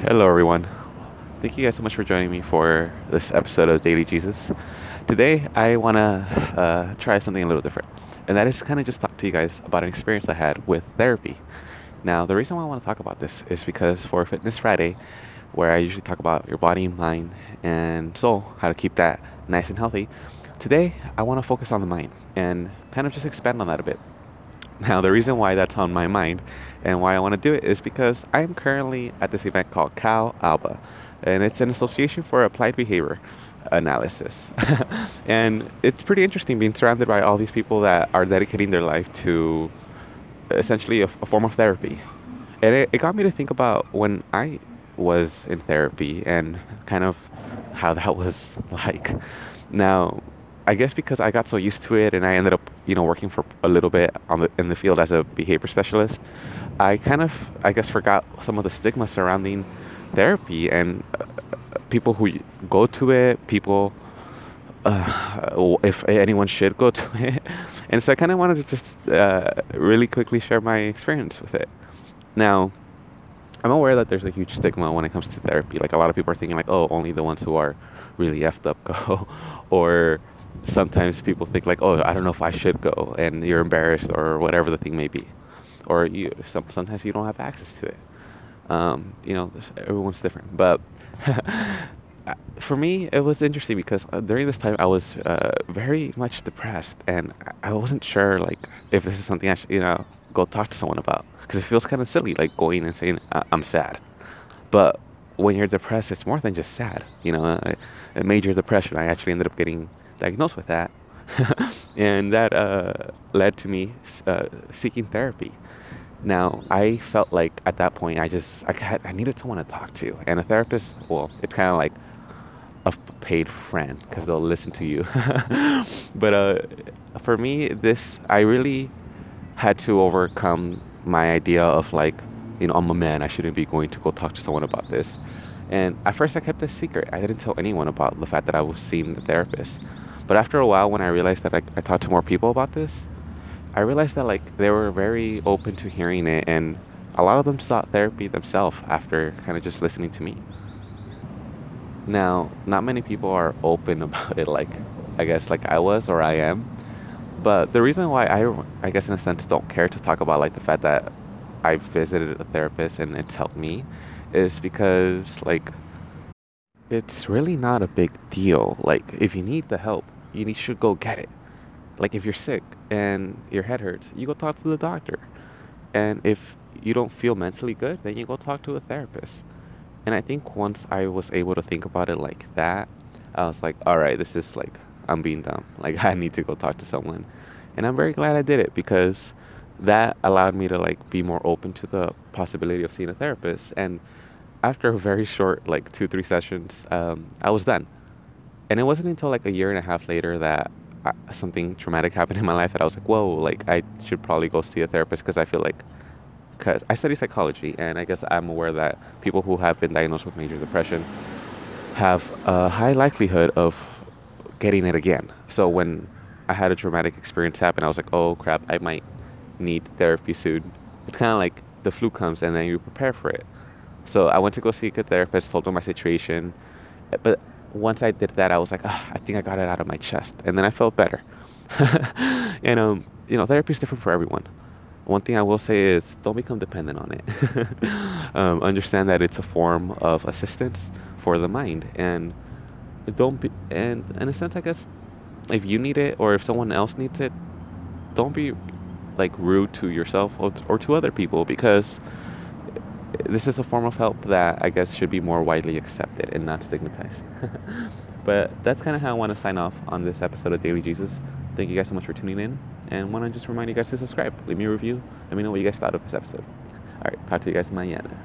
Hello, everyone. Thank you guys so much for joining me for this episode of Daily Jesus. Today, I want to try something a little different, and that is kind of just talk to you guys about an experience I had with therapy. Now, the reason why I want to talk about this is because for Fitness Friday, where I usually talk about your body, mind, and soul, how to keep that nice and healthy, today, I want to focus on the mind and kind of just expand on that a bit. Now, the reason why that's on my mind and why I want to do it is because I'm currently at this event called Cal Alba, and it's an association for applied behavior analysis. And it's pretty interesting being surrounded by all these people that are dedicating their life to essentially a form of therapy. And it got me to think about when I was in therapy and kind of how that was like. Now, I guess because I got so used to it and I ended up, working for a little bit in the field as a behavior specialist, I kind of, forgot some of the stigma surrounding therapy and people who go to it, people, if anyone should go to it. And so I kind of wanted to just really quickly share my experience with it. Now, I'm aware that there's a huge stigma when it comes to therapy. Like, a lot of people are thinking like, oh, only the ones who are really effed up go, or sometimes people think like, oh, I don't know if I should go, and you're embarrassed or whatever the thing may be, or sometimes you don't have access to it. Everyone's different, but for me, it was interesting because during this time I was very much depressed, and I wasn't sure like if this is something I should, go talk to someone about, because it feels kind of silly like going and saying I'm sad. But when you're depressed, it's more than just sad. A major depression. I actually ended up getting diagnosed with that, and that led to me seeking therapy. Now, I felt like at that point I needed someone to talk to, and a therapist, well, it's kind of like a paid friend because they'll listen to you. But for me, I really had to overcome my idea of like, I'm a man, I shouldn't be going to go talk to someone about this. And at first I kept it secret. I didn't tell anyone about the fact that I was seeing the therapist. But after a while, when I realized that I talked to more people about this, I realized that like they were very open to hearing it, and a lot of them sought therapy themselves after kind of just listening to me. Now, not many people are open about it, like I guess like I was or I am. But the reason why I guess in a sense don't care to talk about like the fact that I've visited a therapist and it's helped me is because like it's really not a big deal. Like, if you need the help, you should go get it. Like, if you're sick and your head hurts, you go talk to the doctor. And if you don't feel mentally good, then you go talk to a therapist. And I think once I was able to think about it like that, I was like, all right, this is like, I'm being dumb. Like, I need to go talk to someone. And I'm very glad I did it, because that allowed me to like be more open to the possibility of seeing a therapist. And after a very short like 2-3 sessions, I was done. And it wasn't until like a year and a half later that something traumatic happened in my life that I was like, whoa, like I should probably go see a therapist, because I feel like, because I study psychology, and I guess I'm aware that people who have been diagnosed with major depression have a high likelihood of getting it again. So when I had a traumatic experience happen, I was like, oh crap, I might need therapy soon. It's kind of like the flu comes and then you prepare for it. So I went to go seek a therapist, told them my situation. But once I did that, I was like, I think I got it out of my chest. And then I felt better. And, therapy is different for everyone. One thing I will say is don't become dependent on it. Understand that it's a form of assistance for the mind. And in a sense, I guess, if you need it or if someone else needs it, don't be like rude to yourself or to other people, because this is a form of help that I guess should be more widely accepted and not stigmatized. But that's kind of how I want to sign off on this episode of Daily Jesus. Thank you guys so much for tuning in, and want to just remind you guys to subscribe, leave me a review, let me know what you guys thought of this episode. All right, talk to you guys mañana.